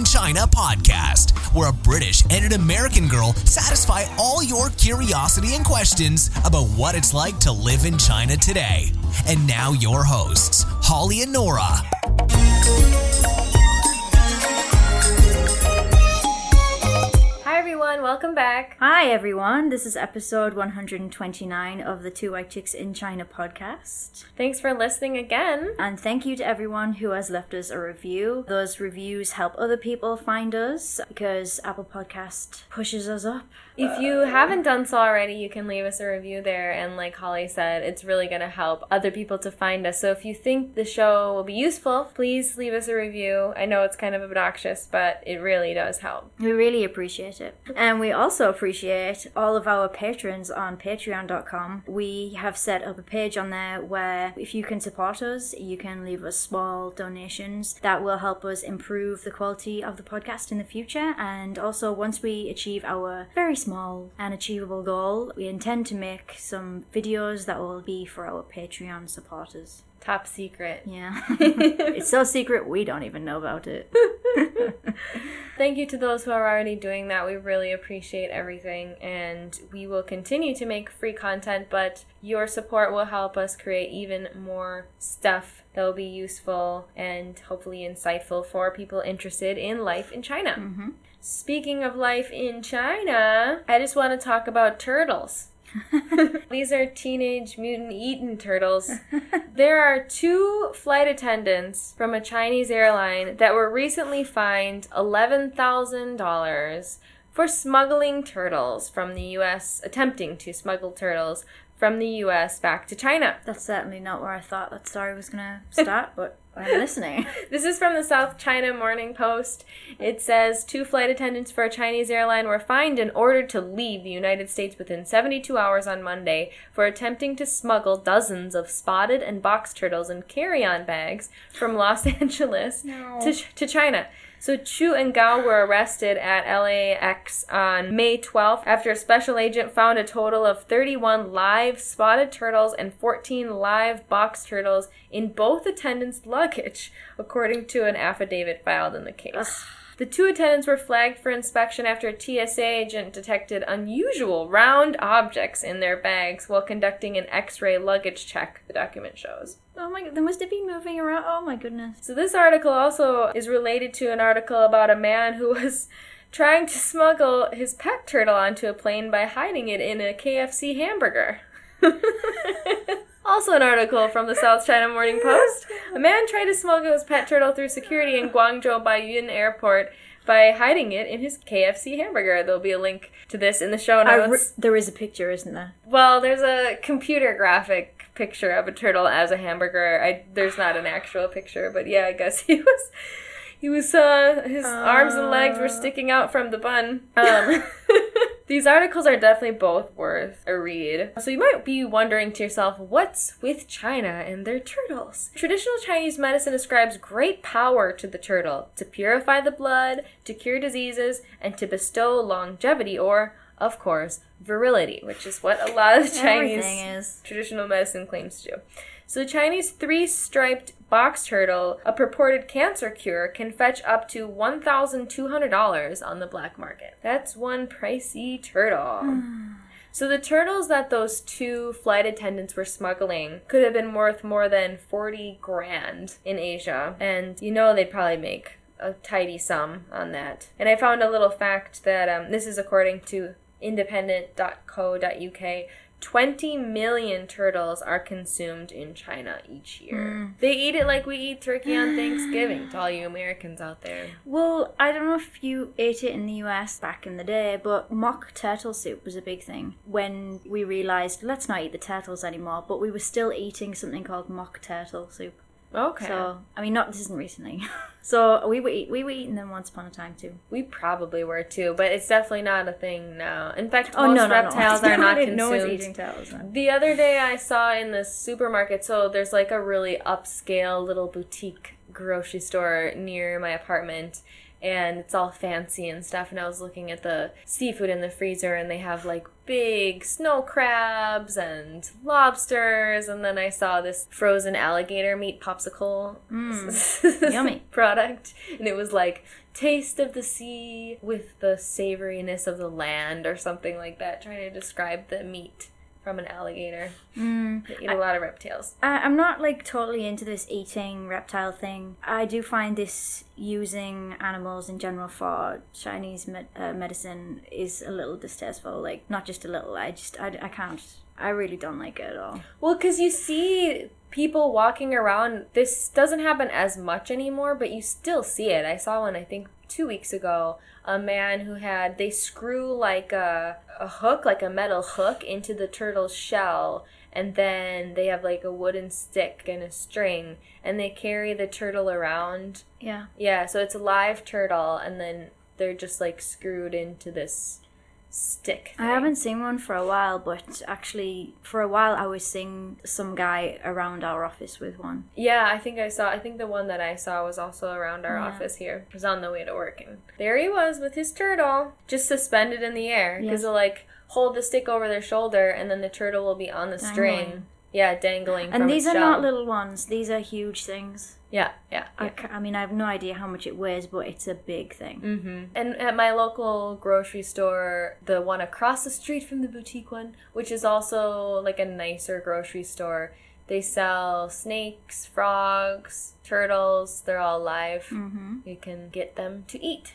in China podcast, where a British and an American girl satisfy all your curiosity and questions about what it's like to live in China today. And now your hosts, Holly and Nora. Welcome back. Hi everyone, this is episode 129 of the Two White Chicks in China podcast. Thanks for listening again. And thank you to everyone who has left us a review. Those reviews help other people find us because Apple Podcast pushes us up. If you haven't done so already, you can leave us a review there. And like Holly said, it's really going to help other people to find us. So if you think the show will be useful, please leave us a review. I know it's kind of obnoxious, but it really does help. We really appreciate it. And we also appreciate all of our patrons on Patreon.com. We have set up a page on there where if you can support us, you can leave us small donations that will help us improve the quality of the podcast in the future. And also, once we achieve our very small and achievable goal, we intend to make some videos that will be for our Patreon supporters. Top secret. Yeah. It's so secret, we don't even know about it. Thank you to those who are already doing that. We really appreciate everything, and we will continue to make free content, but your support will help us create even more stuff that will be useful and hopefully insightful for people interested in life in China. Mm-hmm. Speaking of life in China, I just want to talk about turtles. These are teenage mutant eaten turtles. There are two flight attendants from a Chinese airline that were recently fined $11,000 for smuggling turtles from the U.S., attempting to smuggle turtles from the U.S. back to China. That's certainly not where I thought that story was going to start, but I'm listening. This is from the South China Morning Post. It says, two flight attendants for a Chinese airline were fined and ordered to leave the United States within 72 hours on Monday for attempting to smuggle dozens of spotted and box turtles in carry-on bags from Los Angeles to China. So Chu and Gao were arrested at LAX on May 12th after a special agent found a total of 31 live spotted turtles and 14 live box turtles in both attendants' luggage, according to an affidavit filed in the case. The two attendants were flagged for inspection after a TSA agent detected unusual round objects in their bags while conducting an X-ray luggage check, the document shows. Oh my god, they must have been moving around. Oh my goodness. So this article also is related to an article about a man who was trying to smuggle his pet turtle onto a plane by hiding it in a KFC hamburger. Also an article from the South China Morning Post. A man tried to smuggle his pet turtle through security in Guangzhou Baiyun Airport by hiding it in his KFC hamburger. There'll be a link to this in the show notes. There is a picture, isn't there? Well, there's a computer graphic picture of a turtle as a hamburger. There's not an actual picture, but yeah, I guess his arms and legs were sticking out from the bun. These articles are definitely both worth a read. So you might be wondering to yourself, what's with China and their turtles? Traditional Chinese medicine ascribes great power to the turtle to purify the blood, to cure diseases, and to bestow longevity or, of course, virility, which is what a lot of Chinese traditional medicine claims to do. So Chinese three-striped box turtle, a purported cancer cure, can fetch up to $1,200 on the black market. That's one pricey turtle. So the turtles that those two flight attendants were smuggling could have been worth more than $40,000 in Asia. And you know they'd probably make a tidy sum on that. And I found a little fact that this is according to independent.co.uk. 20 million turtles are consumed in China each year. They eat it like we eat turkey on Thanksgiving, to all you Americans out there. Well, I don't know if you ate it in the US back in the day, but mock turtle soup was a big thing when we realized, let's not eat the turtles anymore, but we were still eating something called mock turtle soup. Okay. So, I mean, this isn't recently. So we were eating them once upon a time too. We probably were too, but it's definitely not a thing now. In fact, reptiles are not consumed. No one's eating turtles now. The other day I saw in the supermarket, so there's like a really upscale little boutique grocery store near my apartment, and it's all fancy and stuff. And I was looking at the seafood in the freezer, and they have like big snow crabs and lobsters. And then I saw this frozen alligator meat popsicle yummy product, and it was like taste of the sea with the savoriness of the land or something like that, trying to describe the meat from an alligator. They eat a lot of reptiles. I'm not like totally into this eating reptile thing. I do find this using animals in general for Chinese medicine is a little distasteful. Like, not just a little. I can't. I really don't like it at all. Well, because you see people walking around. This doesn't happen as much anymore, but you still see it. I saw one, I think, 2 weeks ago, a man who had, they screw like a hook, like a metal hook, into the turtle's shell, and then they have like a wooden stick and a string, and they carry the turtle around. Yeah, so it's a live turtle, and then they're just like screwed into this stick thing. I haven't seen one for a while, but actually for a while I was seeing some guy around our office with one. Yeah, I think the one that I saw was also around our office here. It was on the way to work, and there he was with his turtle just suspended in the air, because they'll like hold the stick over their shoulder, and then the turtle will be on the string. Yeah, dangling from its shell. And these are not little ones. These are huge things. Yeah. I mean, I have no idea how much it weighs, but it's a big thing. Mm-hmm. And at my local grocery store, the one across the street from the boutique one, which is also like a nicer grocery store, they sell snakes, frogs, turtles. They're all live. Mm-hmm. You can get them to eat.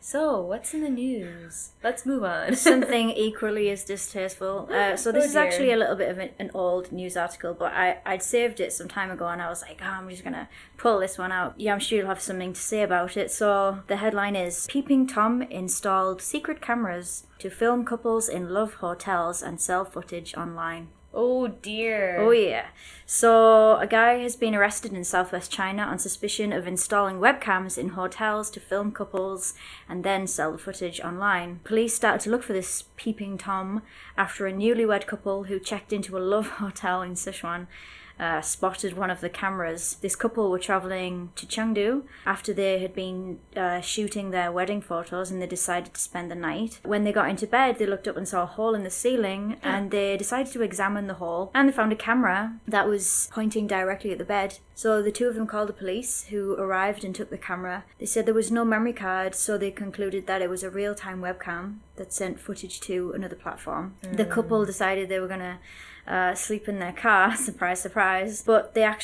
So, what's in the news? Let's move on. Something equally as distasteful. This is actually a little bit of an old news article, but I'd saved it some time ago, and I was like, I'm just going to pull this one out. Yeah, I'm sure you'll have something to say about it. So, the headline is, Peeping Tom installed secret cameras to film couples in love hotels and sell footage online. Oh dear. Oh yeah. So a guy has been arrested in southwest China on suspicion of installing webcams in hotels to film couples and then sell the footage online. Police started to look for this peeping Tom after a newlywed couple who checked into a love hotel in Sichuan spotted one of the cameras. This couple were traveling to Chengdu after they had been shooting their wedding photos, and they decided to spend the night. When they got into bed, they looked up and saw a hole in the ceiling, and they decided to examine the hole, and they found a camera that was pointing directly at the bed. So the two of them called the police, who arrived and took the camera. They said there was no memory card, so they concluded that it was a real-time webcam that sent footage to another platform. The couple decided they were going to sleep in their car, surprise, surprise. But the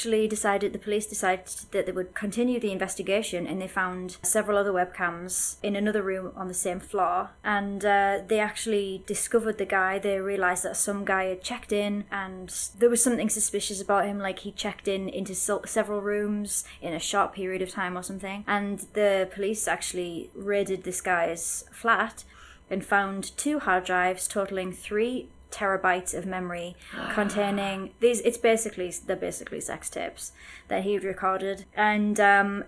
police decided that they would continue the investigation, and they found several other webcams in another room on the same floor. And they actually discovered the guy. They realised that some guy had checked in, and there was something suspicious about him, like he checked in into several rooms in a short period of time or something. And the police actually raided this guy's flat and found 2 hard drives totaling 3 terabytes of memory containing these. They're basically sex tapes that he had recorded. And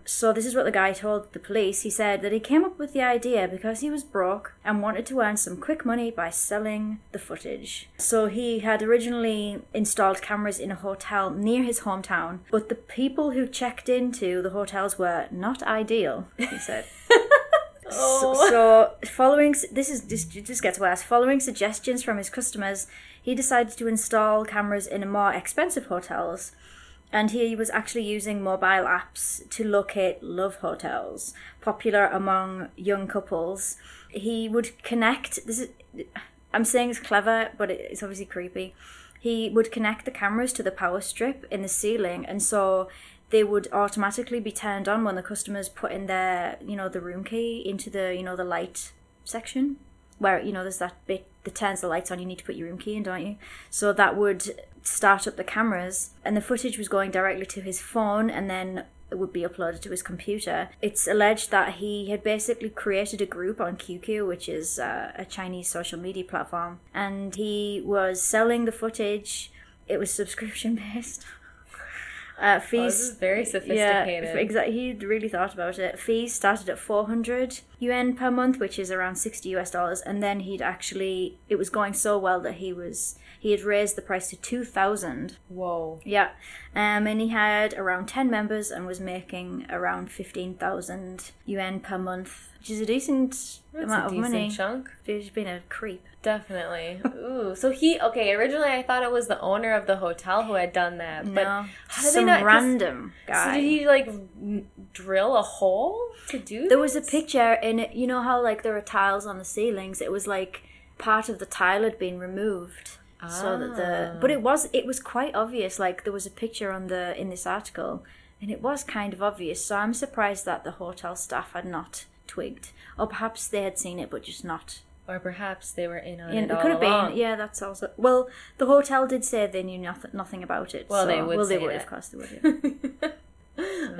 so this is what the guy told the police. He said that he came up with the idea because he was broke and wanted to earn some quick money by selling the footage. So he had originally installed cameras in a hotel near his hometown, but the people who checked into the hotels were not ideal, he said. So following this gets worse. Following suggestions from his customers, he decided to install cameras in more expensive hotels, and he was actually using mobile apps to locate love hotels popular among young couples. He would connect. I'm saying it's clever, but it's obviously creepy. He would connect the cameras to the power strip in the ceiling, and so they would automatically be turned on when the customers put in their, the room key into the, the light section where, there's that bit that turns the lights on. You need to put your room key in, don't you? So that would start up the cameras, and the footage was going directly to his phone, and then it would be uploaded to his computer. It's alleged that he had basically created a group on QQ, which is a Chinese social media platform, and he was selling the footage. It was subscription based. Fees. Oh, this is very sophisticated. Yeah, exactly. He really thought about it. Fees started at 400 yuan per month, which is around $60 US, and then he'd actually, it was going so well that he had raised the price to 2,000. Whoa. Yeah. And he had around 10 members and was making around 15,000 yuan per month, which is a decent amount of money. That's a decent chunk. He's been a creep. Definitely. Ooh. So originally I thought it was the owner of the hotel who had done that. No. But how did some random guy. So did he, drill a hole to do this? There was a picture, and you know how, there are tiles on the ceilings? It was, part of the tile had been removed. Ah. So that but it was quite obvious. There was a picture in this article, and it was kind of obvious. So I'm surprised that the hotel staff had not twigged, or perhaps they had seen it but just not. Or perhaps they were in on it all along. It could have been. Yeah, that's also. Well, the hotel did say they knew nothing about it. Well, so, they would. Well, they would. That. Of course, they would. Yeah.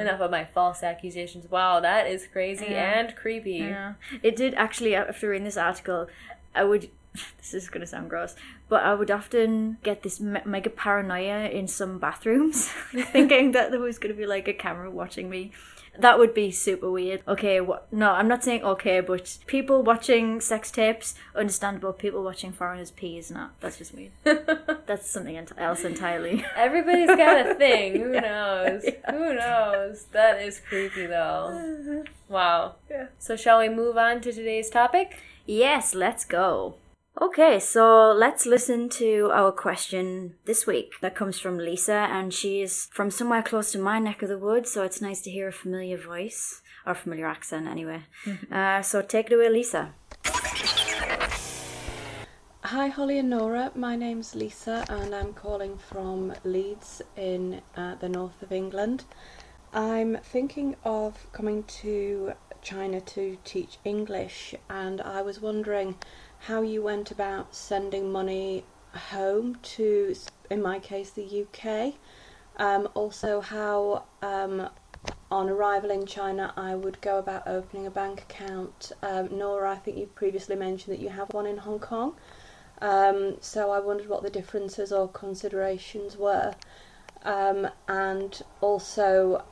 Enough of my false accusations. Wow, that is crazy and creepy. Yeah. It did actually. After reading this article, this is going to sound gross, but I would often get this mega paranoia in some bathrooms, thinking that there was going to be a camera watching me. That would be super weird. Okay, no, I'm not saying okay, but people watching sex tapes, understandable. People watching foreigners pee is not. That's just weird. That's something else entirely. Everybody's got a thing. Who knows? Yeah. Who knows? That is creepy, though. Wow. Yeah. So shall we move on to today's topic? Yes, let's go. Okay, so let's listen to our question this week that comes from Lisa, and she is from somewhere close to my neck of the woods, so it's nice to hear a familiar voice, or familiar accent anyway. So take it away, Lisa. Hi, Holly and Nora. My name's Lisa, and I'm calling from Leeds in the north of England. I'm thinking of coming to China to teach English, and I was wondering how you went about sending money home to, in my case, the UK. Also how on arrival in China I would go about opening a bank account. Nora, I think you previously mentioned that you have one in Hong Kong. So I wondered what the differences or considerations were. And also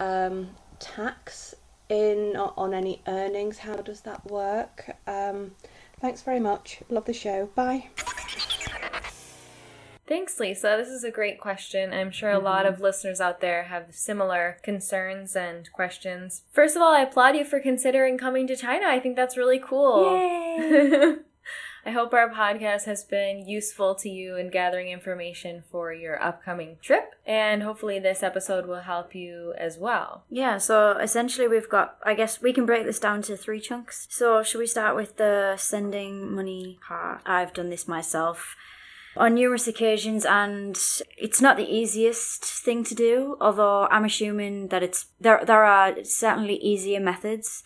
tax on any earnings, how does that work? Thanks very much. Love the show. Bye. Thanks, Lisa. This is a great question. I'm sure a lot of listeners out there have similar concerns and questions. First of all, I applaud you for considering coming to China. I think that's really cool. Yay! I hope our podcast has been useful to you in gathering information for your upcoming trip. And hopefully this episode will help you as well. Yeah, so essentially we've got, I guess we can break this down to three chunks. So should we start with the sending money part? I've done this myself on numerous occasions, and it's not the easiest thing to do, although I'm assuming that it's there are certainly easier methods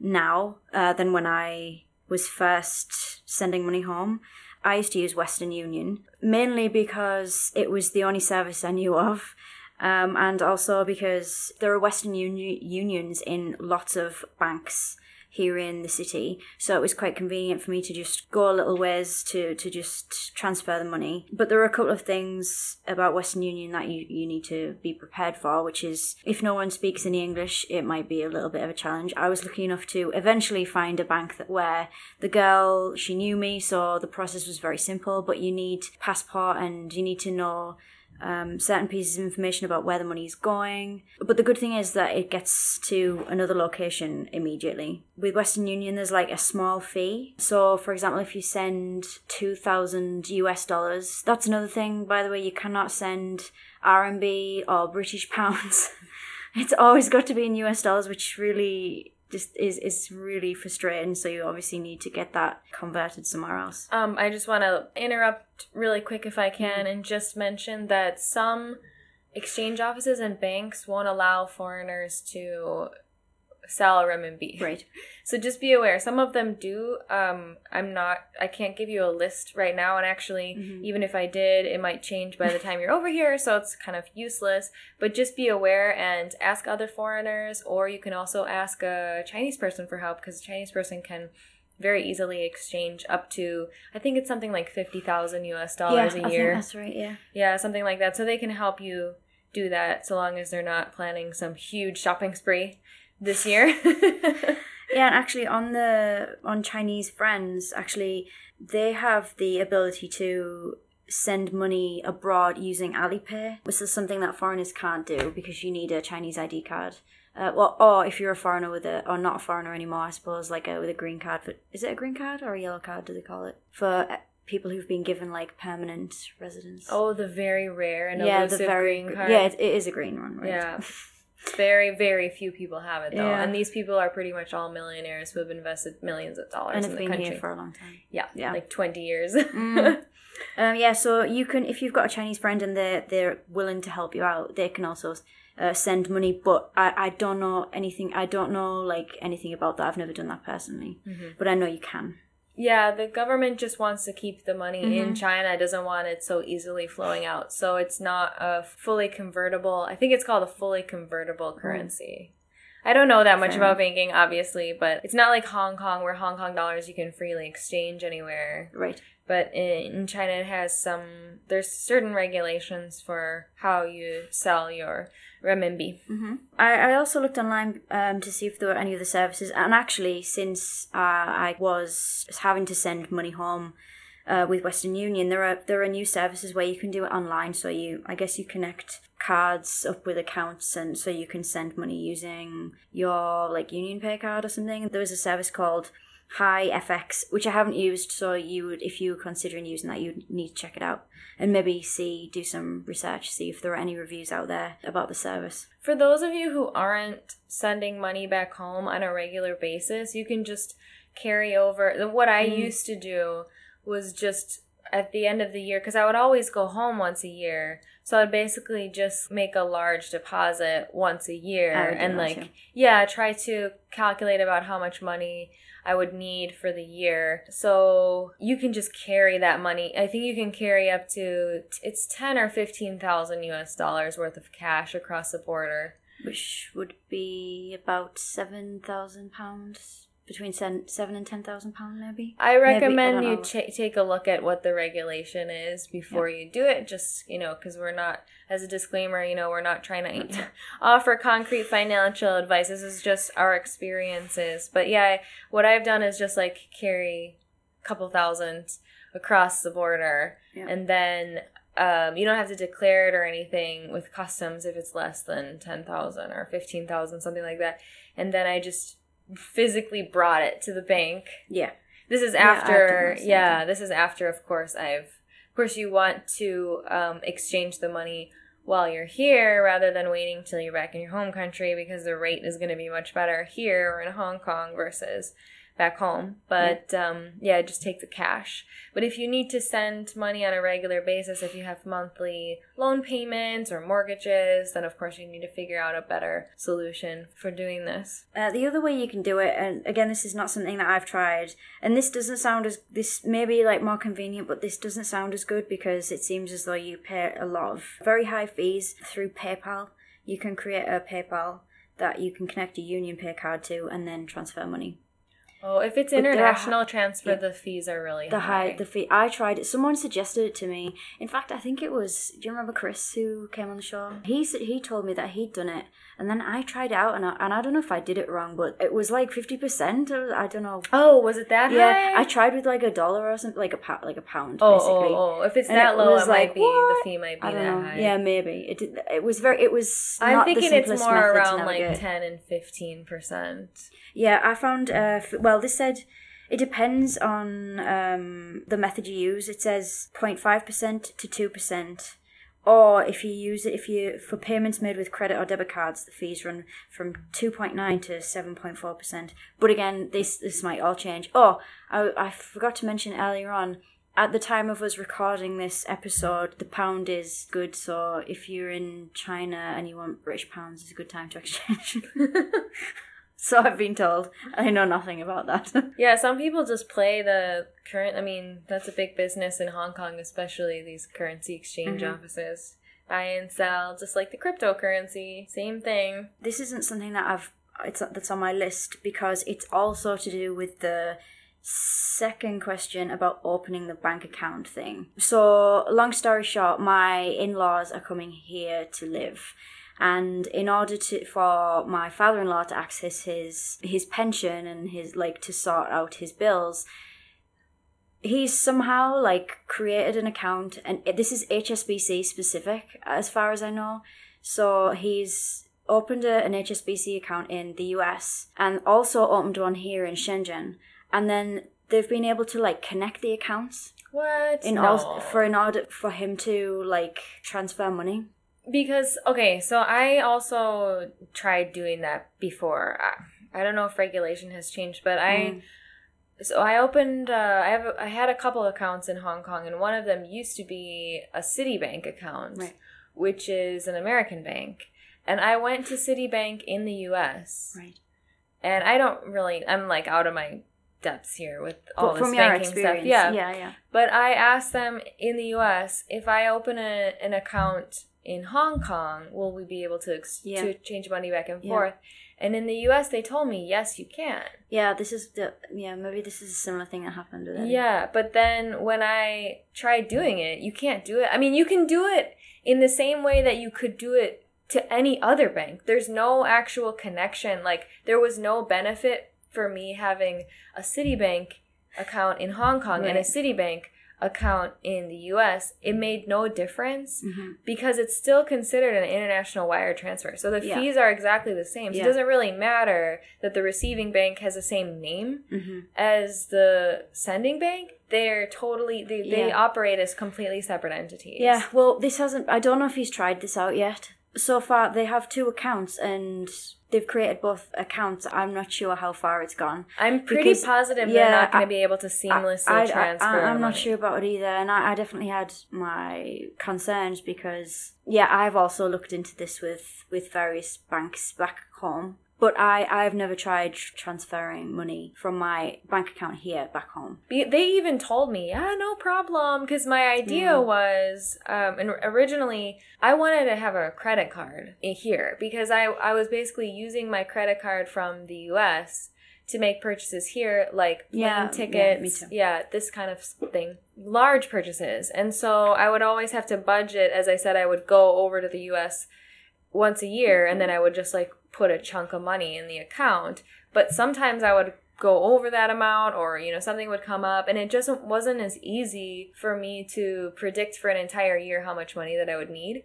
now than when I was first sending money home. I used to use Western Union, mainly because it was the only service I knew of, and also because there are Western unions in lots of banks here in the city, so it was quite convenient for me to just go a little ways to just transfer the money. But there are a couple of things about Western Union that you need to be prepared for, which is if no one speaks any English, it might be a little bit of a challenge. I was lucky enough to eventually find a bank where the girl, she knew me, so the process was very simple, but you need passport and you need to know certain pieces of information about where the money is going. But the good thing is that it gets to another location immediately. With Western Union, there's a small fee. So, for example, if you send $2,000 US, that's another thing, by the way, you cannot send RMB or British pounds. It's always got to be in US dollars, which really just is really frustrating, so you obviously need to get that converted somewhere else. I just want to interrupt really quick if I can and just mention that some exchange offices and banks won't allow foreigners to sell renminbi. Right. So just be aware. Some of them do. I can't give you a list right now, and actually even if I did, it might change by the time you're over here, so it's kind of useless. But just be aware and ask other foreigners, or you can also ask a Chinese person for help, because a Chinese person can very easily exchange up to, I think it's something like $50,000 US dollars a year. Yeah, I think that's right, yeah. Yeah, something like that. So they can help you do that so long as they're not planning some huge shopping spree this year. Yeah, and actually on Chinese friends, actually, they have the ability to send money abroad using Alipay, which is something that foreigners can't do because you need a Chinese ID card. Or if you're a foreigner or not a foreigner anymore, I suppose, with a green card. But is it a green card or a yellow card, do they call it? For people who've been given, permanent residence. Oh, the very rare and elusive green card. Yeah, it is a green one, right? Yeah. Very, very few people have it, though. Yeah. And these people are pretty much all millionaires who have invested millions of dollars in the country. And have been here for a long time. Yeah. 20 years. Mm. So you can, if you've got a Chinese friend and they're willing to help you out, they can also send money. But I don't know anything. I don't know, anything about that. I've never done that personally. Mm-hmm. But I know you can. Yeah, the government just wants to keep the money in China. It doesn't want it so easily flowing out. So it's not a fully convertible. I think it's called a fully convertible currency. I don't know that much about banking, obviously, but it's not like Hong Kong, where Hong Kong dollars you can freely exchange anywhere. Right. But in China, it has there's certain regulations for how you sell your renminbi. Mm-hmm. I also looked online to see if there were any other services. And actually, since I was having to send money home with Western Union, there are new services where you can do it online. So I guess you connect cards up with accounts, and so you can send money using your UnionPay card or something. There was a service called High FX, which I haven't used, so if you were considering using that, you'd need to check it out and maybe do some research, see if there are any reviews out there about the service. For those of you who aren't sending money back home on a regular basis, you can just carry over. What I used to do was just at the end of the year, because I would always go home once a year, so I'd basically just make a large deposit once a year and try to calculate about how much money I would need for the year. So you can just carry that money. I think you can carry up to it's $10,000 or $15,000 US dollars worth of cash across the border, which would be about £7,000. Between 7,000 and 10,000 pounds, maybe. I recommend you take a look at what the regulation is before you do it. Just because we're not, as a disclaimer, we're not trying to offer concrete financial advice. This is just our experiences. But what I've done is just carry a couple thousand across the border, and then you don't have to declare it or anything with customs if it's less than 10,000 or 15,000, something like that. And then I just physically brought it to the bank. This is after of course you want to exchange the money while you're here rather than waiting till you're back in your home country, because the rate is going to be much better here or in Hong Kong versus back home. But just take the cash. But if you need to send money on a regular basis, if you have monthly loan payments or mortgages, then of course you need to figure out a better solution for doing this. The other way you can do it, and again, this is not something that I've tried, and this doesn't sound as this may be more convenient, but this doesn't sound as good because it seems as though you pay a lot of very high fees through PayPal. You can create a PayPal that you can connect a UnionPay card to and then transfer money. Oh, if it's international transfer, the fees are really high. The fee. I tried it. Someone suggested it to me. In fact, I think it was, do you remember Chris who came on the show? He told me that he'd done it. And then I tried it out, and I don't know if I did it wrong, but it was 50%. Or, I don't know. Oh, was it that high? Yeah, I tried with a $1 or something, a pound, basically. Oh, if it's that low, it might be, the fee might be that high. Yeah, maybe. It was I'm not the simplest method. I'm thinking it's more around 10 and 15%. Yeah, I found, this said it depends on the method you use. It says 0.5% to 2%. Or if you use it for payments made with credit or debit cards, the fees run from 2.9 to 7.4%. But again, this might all change. Oh, I forgot to mention earlier on, at the time of us recording this episode, the pound is good. So if you're in China and you want British pounds, it's a good time to exchange. So I've been told. I know nothing about that. Yeah, some people just play the current. I mean, that's a big business in Hong Kong, especially these currency exchange offices. Buy and sell, just like the cryptocurrency. Same thing. This isn't something that's on my list because it's also to do with the second question about opening the bank account thing. So long story short, my in-laws are coming here to live. And in order for my father-in-law to access his pension and his to sort out his bills, he's somehow created an account, and this is HSBC specific as far as I know. So he's opened an HSBC account in the US and also opened one here in Shenzhen. And then they've been able to connect the accounts. What? In order for him to transfer money. Because, okay, so I also tried doing that before. I don't know if regulation has changed, but I had a couple accounts in Hong Kong, and one of them used to be a Citibank account, right, which is an American bank. And I went to Citibank in the U.S. Right. And I don't really, I'm out of my depths here with all this banking stuff. Yeah. But I asked them in the U.S., if I open an account in Hong Kong, will we be able to change money back and forth? And in the U.S., they told me, yes, you can. Yeah, maybe this is a similar thing that happened to them. Yeah, but then when I tried doing it, you can't do it. I mean, you can do it in the same way that you could do it to any other bank. There's no actual connection. There was no benefit for me having a Citibank account in Hong Kong and a Citibank account in the U.S. It made no difference because it's still considered an international wire transfer. So the fees are exactly the same. So it doesn't really matter that the receiving bank has the same name as the sending bank. They operate as completely separate entities. Yeah, well, I don't know if he's tried this out yet. So far, they have two accounts, and they've created both accounts. I'm not sure how far it's gone. I'm pretty positive they're not going to be able to seamlessly transfer. I'm not sure about it either, and I definitely had my concerns because, I've also looked into this with various banks back home, but I've never tried transferring money from my bank account here back home. They even told me, no problem, because my idea was, and originally I wanted to have a credit card here because I was basically using my credit card from the U.S. to make purchases here, plane tickets, this kind of thing, large purchases. And so I would always have to budget, as I said, I would go over to the U.S. once a year, and then I would just put a chunk of money in the account, but sometimes I would go over that amount, or something would come up, and it just wasn't as easy for me to predict for an entire year how much money that I would need.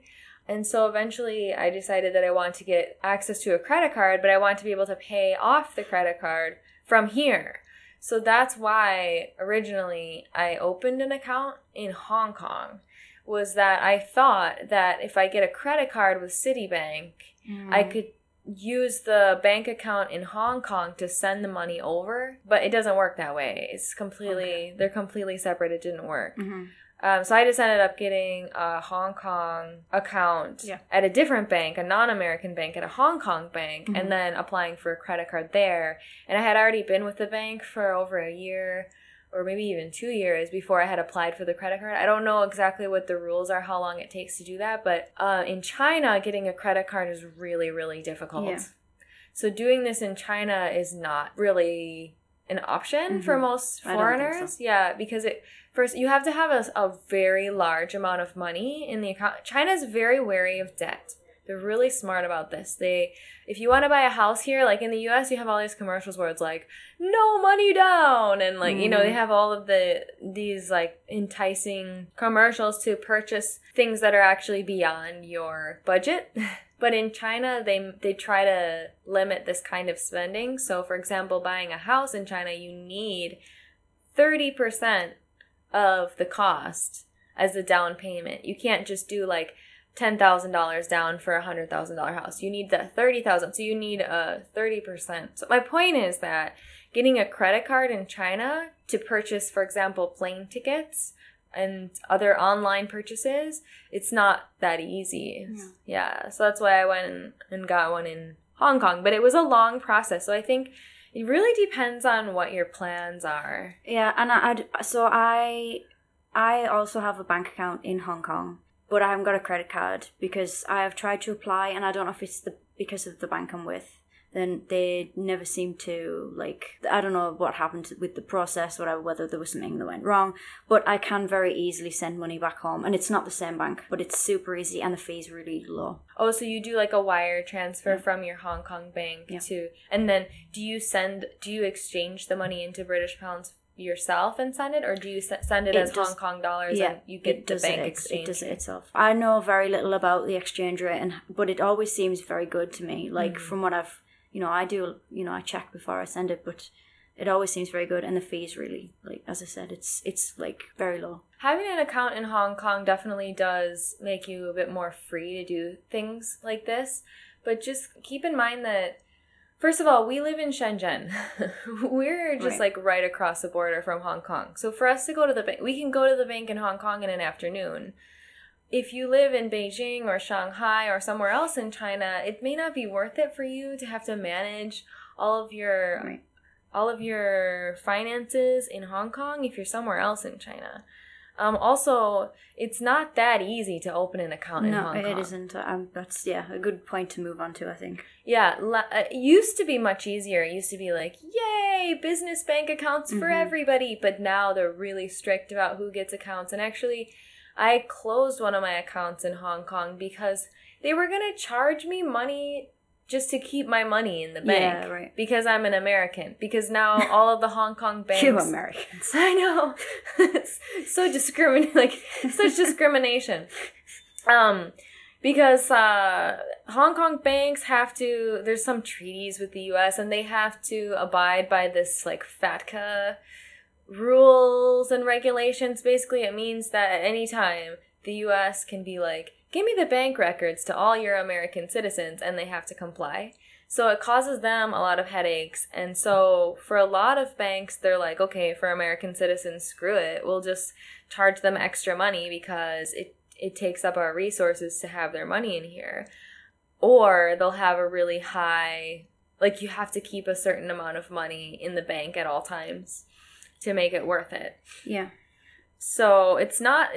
And so eventually I decided that I wanted to get access to a credit card, but I wanted to be able to pay off the credit card from here. So that's why originally I opened an account in Hong Kong, was that I thought that if I get a credit card with Citibank, I could use the bank account in Hong Kong to send the money over, but it doesn't work that way. It's completely, They're completely separate. It didn't work. So I just ended up getting a Hong Kong account at a different bank, a non-American bank, at a Hong Kong bank, and then applying for a credit card there. And I had already been with the bank for over a year, or maybe even 2 years, before I had applied for the credit card. I don't know exactly what the rules are, how long it takes to do that, but in China, getting a credit card is really, really difficult. Yeah. So doing this in China is not really an option for most foreigners. I don't think so. Yeah, because first you have to have a very large amount of money in the account. China's very wary of debt. They're really smart about this. If you want to buy a house here, in the U.S., you have all these commercials where it's no money down. And they have all of these enticing commercials to purchase things that are actually beyond your budget. But in China, they try to limit this kind of spending. So, for example, buying a house in China, you need 30% of the cost as the down payment. You can't just do $10,000 down for $100,000 house. You need that 30,000. So you need 30%. So my point is that getting a credit card in China to purchase, for example, plane tickets and other online purchases, it's not that easy. Yeah. So that's why I went and got one in Hong Kong, but it was a long process. So I think it really depends on what your plans are. Yeah, and I also have a bank account in Hong Kong, but I haven't got a credit card because I have tried to apply, and I don't know if it's because of the bank I'm with. then they never seem to, like, I don't know what happened with the process, whatever, whether there was something that went wrong, but I can very easily send money back home, and it's not the same bank, but it's super easy and the fee's really low. Oh, so you do like a wire transfer from your Hong Kong bank to, and then do you exchange the money into British pounds yourself and send it, or do you send it as Hong Kong dollars and you get the bank exchange? It does it itself. I know very little about the exchange rate, but it always seems very good to me. Like from what I've, I do, I check before I send it, but it always seems very good, and the fees really, like as I said, it's like very low. Having an account in Hong Kong definitely does make you a bit more free to do things like this, but just keep in mind that, first of all, we live in Shenzhen. We're just right across the border from Hong Kong. So for us to go to the bank, we can go to the bank in Hong Kong in an afternoon. If you live in Beijing or Shanghai or somewhere else in China, it may not be worth it for you to have to manage all of your finances in Hong Kong if you're somewhere else in China. Also, it's not that easy to open an account in Hong Kong. No, it isn't. That's, a good point to move on to, I think. Yeah, it used to be much easier. It used to be like, yay, business bank accounts for everybody. But now they're really strict about who gets accounts. And actually, I closed one of my accounts in Hong Kong because they were going to charge me money just to keep my money in the bank because I'm an American. Because now all of the Hong Kong banks... You Americans. I know. It's so such discrimination. Because Hong Kong banks have to... There's some treaties with the U.S. and they have to abide by this like FATCA rules and regulations. Basically, it means that at any time the U.S. can be like, give me the bank records to all your American citizens, and they have to comply. So it causes them a lot of headaches. And so for a lot of banks, they're like, okay, for American citizens, screw it. We'll just charge them extra money because it takes up our resources to have their money in here. Or they'll have a really high, like you have to keep a certain amount of money in the bank at all times to make it worth it. Yeah. So it's not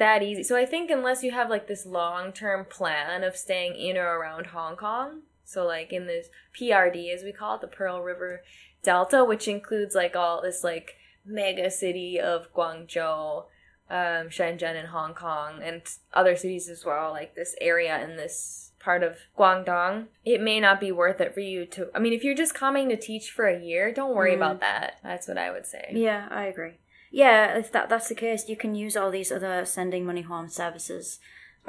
that easy. So I think unless you have like this long-term plan of staying in or around Hong Kong, so like in this PRD as we call it, the Pearl River Delta, which includes like all this like mega city of Guangzhou, Shenzhen and Hong Kong and other cities as well, like this area in this part of Guangdong, it may not be worth it for you to, I mean, if you're just coming to teach for a year, don't worry about that. That's what I would say. Yeah, I agree. Yeah, if that's the case, you can use all these other sending money home services.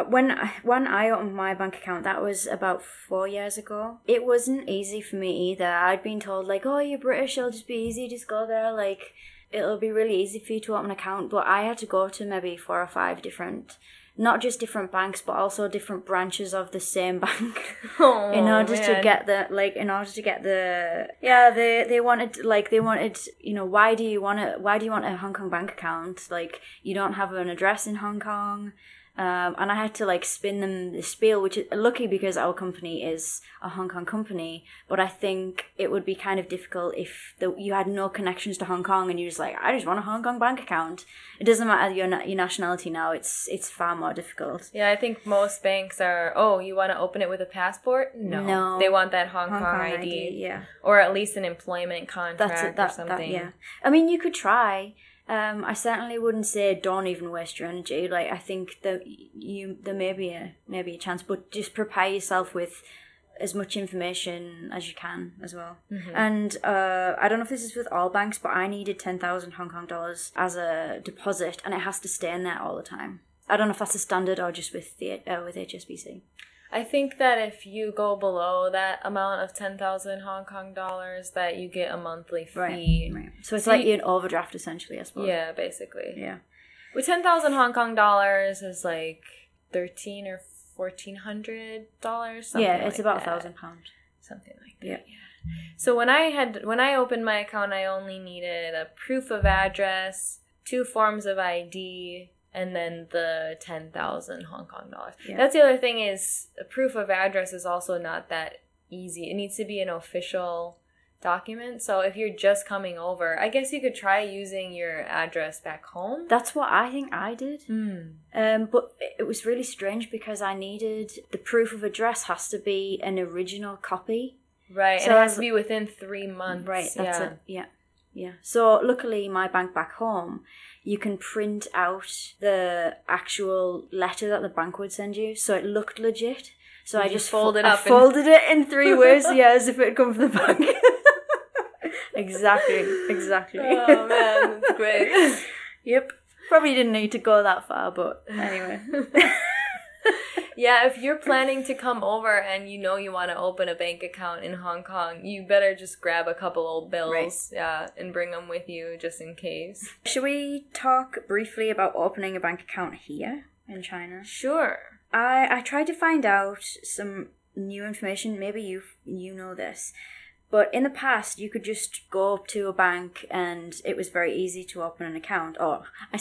When I opened my bank account, that was about 4 years ago. It wasn't easy for me either. I'd been told, like, oh, you're British, it'll just be easy, just go there, like, it'll be really easy for you to open an account. But I had to go to maybe 4 or 5 different, not just different banks, but also different branches of the same bank in order to get the yeah, they wanted, why do you want a Hong Kong bank account? Like, you don't have an address in Hong Kong. And I had to like spin them the spiel, which is lucky because our company is a Hong Kong company. But I think it would be kind of difficult if you had no connections to Hong Kong and you're just like, I just want a Hong Kong bank account. It doesn't matter your nationality now. It's far more difficult. Yeah, I think most banks are, oh, you want to open it with a passport? No. They want that Hong Kong ID. Yeah. Or at least an employment contract or something. Yeah. I mean, you could try. I certainly wouldn't say don't even waste your energy. Like, I think that there may be a chance, but just prepare yourself with as much information as you can as well. And I don't know if this is with all banks, but I needed 10,000 Hong Kong dollars as a deposit, and it has to stay in there all the time. I don't know if that's a standard or just with HSBC. I think that if you go below that amount of 10,000 Hong Kong dollars, that you get a monthly fee. Right. So it's like an overdraft, essentially, I suppose. Yeah, basically. Yeah. With 10,000 Hong Kong dollars is like $1,300 or $1,400. Yeah, it's about £1,000. Something like that. Yeah. So when I opened my account, I only needed a proof of address, 2 forms of ID. And then the 10,000 Hong Kong dollars. Yeah. That's the other thing is a proof of address is also not that easy. It needs to be an official document. So if you're just coming over, I guess you could try using your address back home. That's what I think I did. But it was really strange because I needed the proof of address has to be an original copy. Right, so and it has to be within 3 months. Right, that's it, yeah. Yeah. So luckily my bank back home, you can print out the actual letter that the bank would send you. So it looked legit. So I just folded up. Folded it in three ways, yeah, as if it had come from the bank. Exactly. Oh man, that's great. Yep. Probably didn't need to go that far, but anyway. Yeah, if you're planning to come over and you know you want to open a bank account in Hong Kong, you better just grab a couple old bills, and bring them with you just in case. Should we talk briefly about opening a bank account here in China? Sure. I tried to find out some new information. Maybe you know this. But in the past, you could just go up to a bank and it was very easy to open an account. Or I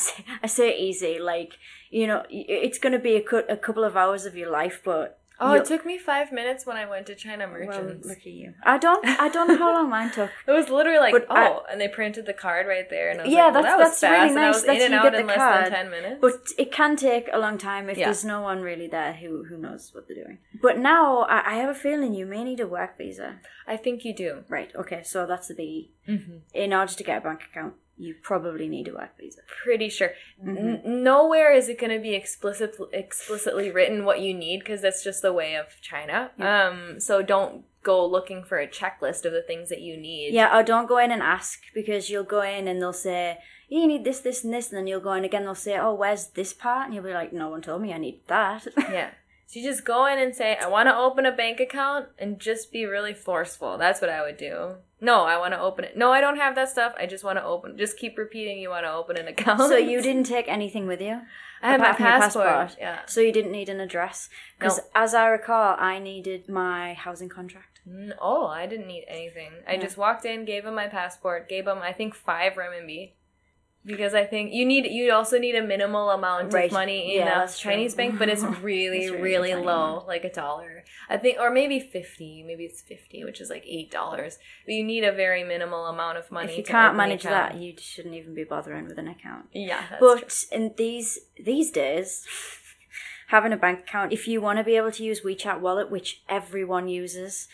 say easy, like, you know, it's going to be a couple of hours of your life, but... Oh, it took me 5 minutes when I went to China Merchants. Well, look at you. I don't know how long mine took. It was literally like, and they printed the card right there. And I was that's fast, really nice. And I was in and out in less than 10 minutes. But it can take a long time if there's no one really there who knows what they're doing. But now I have a feeling you may need a work visa. I think you do. Right. Okay. So that's the biggie. Mm-hmm. In order to get a bank account, you probably need a work visa. Pretty sure. Mm-hmm. Nowhere is it going to be explicitly written what you need, because that's just the way of China. Yeah. So don't go looking for a checklist of the things that you need. Yeah, or don't go in and ask, because you'll go in and they'll say, you need this, this, and this. And then you'll go in again, they'll say, oh, where's this part? And you'll be like, no one told me I need that. Yeah. So you just go in and say, I want to open a bank account, and just be really forceful. That's what I would do. No, I want to open it. No, I don't have that stuff. I just want to open. Just keep repeating you want to open an account. So you didn't take anything with you? I had my passport. Yeah. So you didn't need an address? Because as I recall, I needed my housing contract. Oh, I didn't need anything. I just walked in, gave him my passport, gave him, I think, 5 RMB. Because I think you also need a minimal amount of money in a Chinese bank, but it's really, really low, like $1. I think, or maybe 50. Maybe it's 50, which is like $8. But you need a very minimal amount of money. If you can't manage that, you shouldn't even be bothering with an account. Yeah, that's true. In these days, having a bank account, if you want to be able to use WeChat Wallet, which everyone uses,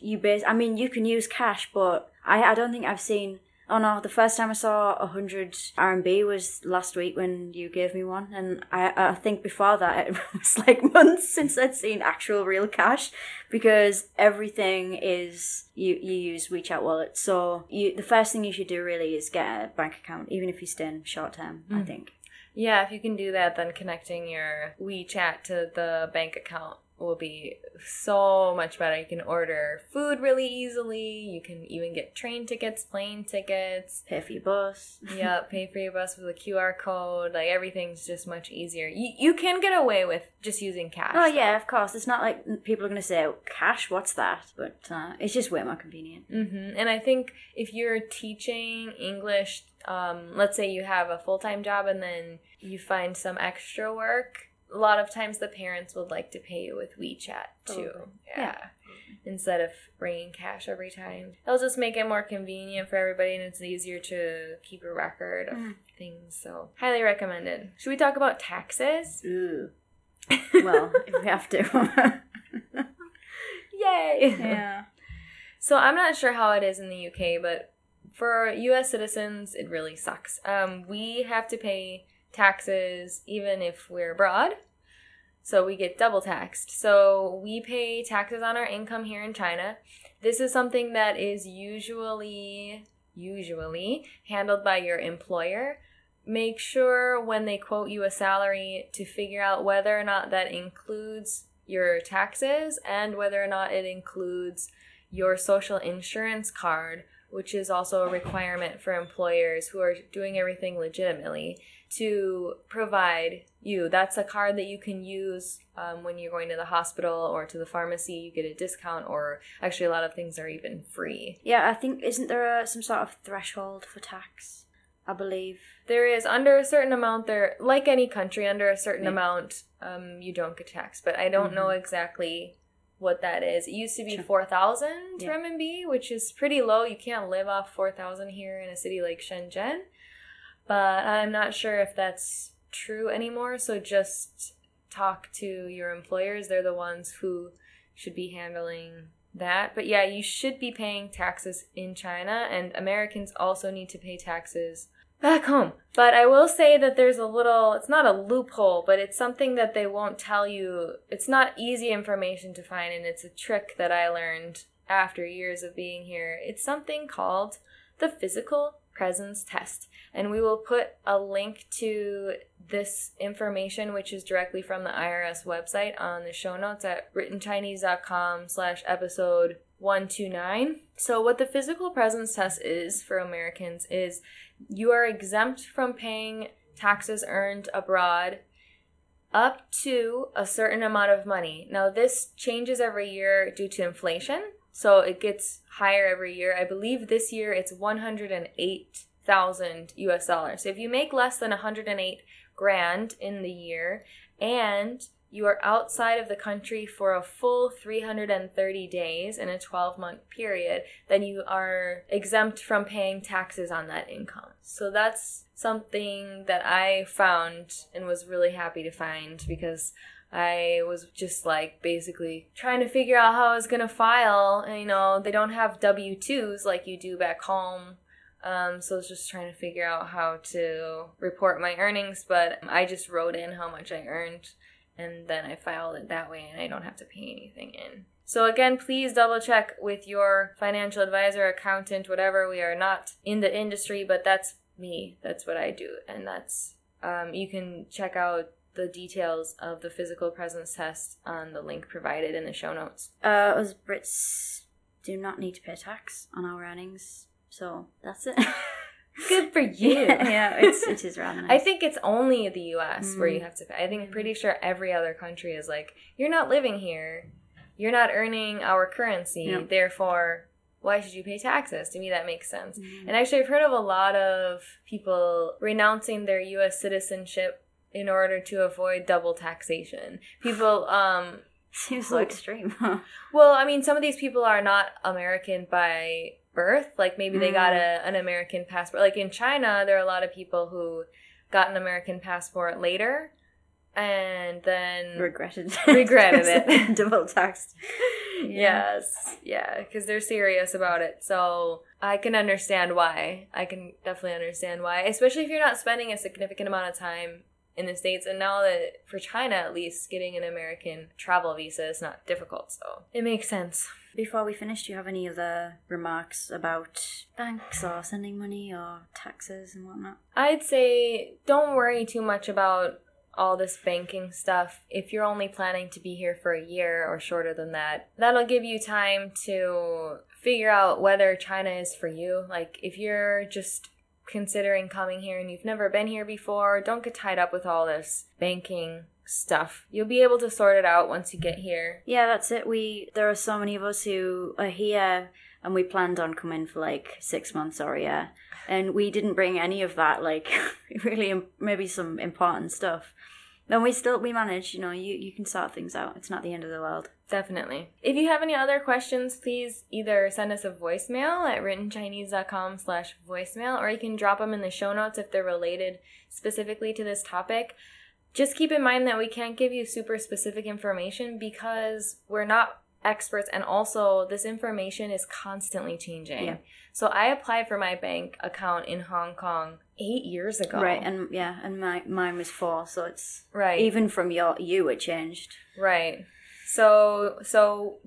you can use cash, but I don't think I've seen. Oh no, the first time I saw 100 RMB was last week when you gave me one. And I think before that, it was like months since I'd seen actual real cash, because everything is, you use WeChat Wallet. So the first thing you should do really is get a bank account, even if you stay in short term, I think. Yeah, if you can do that, then connecting your WeChat to the bank account will be so much better. You can order food really easily. You can even get train tickets, plane tickets. Pay for your bus. Yeah, pay for your bus with a QR code. Like, everything's just much easier. You can get away with just using cash. Oh, yeah, of course. It's not like people are going to say, oh, cash, what's that? But it's just way more convenient. Mm-hmm. And I think if you're teaching English, let's say you have a full-time job and then you find some extra work, a lot of times the parents would like to pay you with WeChat, too. Oh, yeah. Instead of bringing cash every time. It'll just make it more convenient for everybody, and it's easier to keep a record of things. So, highly recommended. Should we talk about taxes? Ooh. Well, if we have to. Yay! Yeah. So, I'm not sure how it is in the UK, but for US citizens, it really sucks. We have to pay taxes even if we're abroad, so we get double taxed. So we pay taxes on our income here in China. This is something that is usually handled by your employer. Make sure when they quote you a salary to figure out whether or not that includes your taxes and whether or not it includes your social insurance card, which is also a requirement for employers who are doing everything legitimately to provide you. That's a card that you can use when you're going to the hospital or to the pharmacy. You get a discount, or actually a lot of things are even free. Yeah, I think, isn't there some sort of threshold for tax? I believe there is. Under a certain amount, there, like any country, under a certain amount, you don't get taxed. But I don't know exactly what that is. It used to be 4,000 RMB, which is pretty low. You can't live off 4,000 here in a city like Shenzhen. But I'm not sure if that's true anymore. So just talk to your employers. They're the ones who should be handling that. But yeah, you should be paying taxes in China, and Americans also need to pay taxes back home. But I will say that there's a little, it's not a loophole, but it's something that they won't tell you. It's not easy information to find, and it's a trick that I learned after years of being here. It's something called the physical presence test. And we will put a link to this information, which is directly from the IRS website, on the show notes at writtenchinese.com/episode 129. So what the physical presence test is for Americans is you are exempt from paying taxes earned abroad up to a certain amount of money. Now, this changes every year due to inflation. So it gets higher every year. I believe this year it's $108,000. So if you make less than 108 grand in the year and you are outside of the country for a full 330 days in a 12-month period, then you are exempt from paying taxes on that income. So that's something that I found and was really happy to find, because I was just like basically trying to figure out how I was going to file. And, you know, they don't have W-2s like you do back home. So I was just trying to figure out how to report my earnings. But I just wrote in how much I earned, and then I filed it that way, and I don't have to pay anything in. So again, please double check with your financial advisor, accountant, whatever. We are not in the industry, but that's me. That's what I do. And that's, you can check out the details of the physical presence test on the link provided in the show notes. Us Brits do not need to pay tax on our earnings, so that's it. Good for you. Yeah, it is rather nice. I think it's only the US where you have to pay. I think, pretty sure every other country is like, you're not living here, you're not earning our currency, therefore why should you pay taxes? To me, that makes sense. And actually, I've heard of a lot of people renouncing their US citizenship in order to avoid double taxation. People, seems so extreme, huh? Well, I mean, some of these people are not American by birth. Like, maybe they got an American passport. Like, in China, there are a lot of people who got an American passport later and then regretted it. Double taxed. Yeah. Yes. Yeah, because they're serious about it. So I can understand why. I can definitely understand why. Especially if you're not spending a significant amount of time in the States. And now that, for China at least, getting an American travel visa is not difficult, so it makes sense. Before we finish, do you have any other remarks about banks or sending money or taxes and whatnot? I'd say don't worry too much about all this banking stuff. If you're only planning to be here for a year or shorter than that, that'll give you time to figure out whether China is for you. Like, if you're just considering coming here and you've never been here before, don't get tied up with all this banking stuff. You'll be able to sort it out once you get here. Yeah, that's it. There are so many of us who are here and we planned on coming for like 6 months or a year, and we didn't bring any of that, like, really maybe some important stuff. Then we manage, you know, you can sort things out. It's not the end of the world. Definitely. If you have any other questions, please either send us a voicemail at writtenchinese.com/voicemail, or you can drop them in the show notes if they're related specifically to this topic. Just keep in mind that we can't give you super specific information because we're not experts, and also this information is constantly changing. Yeah. So I applied for my bank account in Hong Kong 8 years ago. Right, and mine was 4, so it's right. Even from you, it changed. Right. So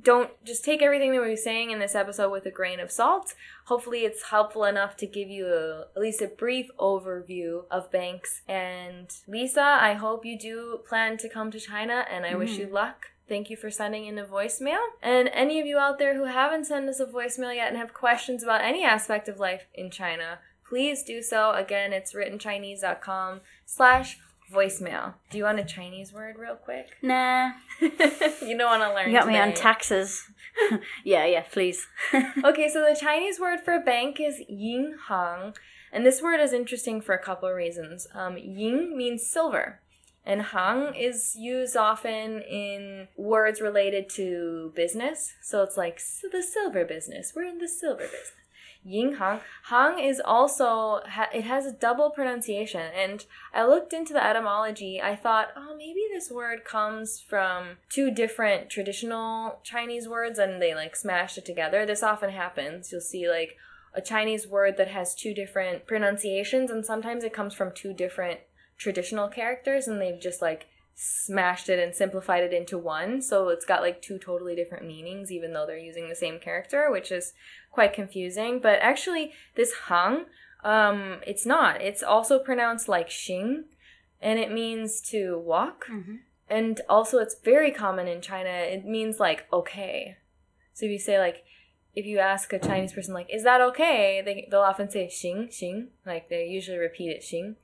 don't just take everything that we were saying in this episode with a grain of salt. Hopefully it's helpful enough to give you at least a brief overview of banks. And Lisa, I hope you do plan to come to China, and I wish you luck. Thank you for sending in a voicemail. And any of you out there who haven't sent us a voicemail yet and have questions about any aspect of life in China, please do so. Again, it's writtenchinese.com/voicemail. Do you want a Chinese word real quick? Nah. You don't want to learn. You got me on taxes. Yeah, please. Okay, so the Chinese word for bank is yinhang. And this word is interesting for a couple of reasons. Ying means silver. And hang is used often in words related to business. So it's like the silver business. We're in the silver business. Yinghang. Hang is also, it has a double pronunciation. And I looked into the etymology. I thought, oh, maybe this word comes from two different traditional Chinese words and they like smashed it together. This often happens. You'll see like a Chinese word that has two different pronunciations, and sometimes it comes from two different traditional characters and they've just like smashed it and simplified it into one, so it's got like two totally different meanings even though they're using the same character, which is quite confusing. But actually this hang, it's not, it's also pronounced like xing, and it means to walk. Mm-hmm. And also it's very common in China, it means like okay. So if you say like, if you ask a Chinese person like, is that okay, they'll often say xing xing, like they usually repeat it xing.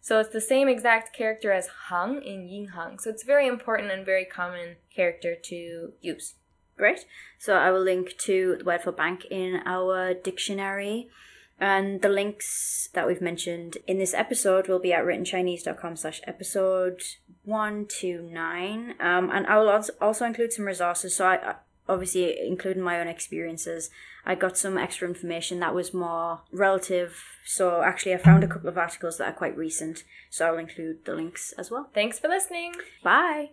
So it's the same exact character as hang in yinghang. So it's very important and very common character to use. Great. So I will link to the word for bank in our dictionary. And the links that we've mentioned in this episode will be at writtenchinese.com/episode 129. And I will also include some resources. So I obviously, including my own experiences, I got some extra information that was more relative. So actually, I found a couple of articles that are quite recent. So I'll include the links as well. Thanks for listening. Bye.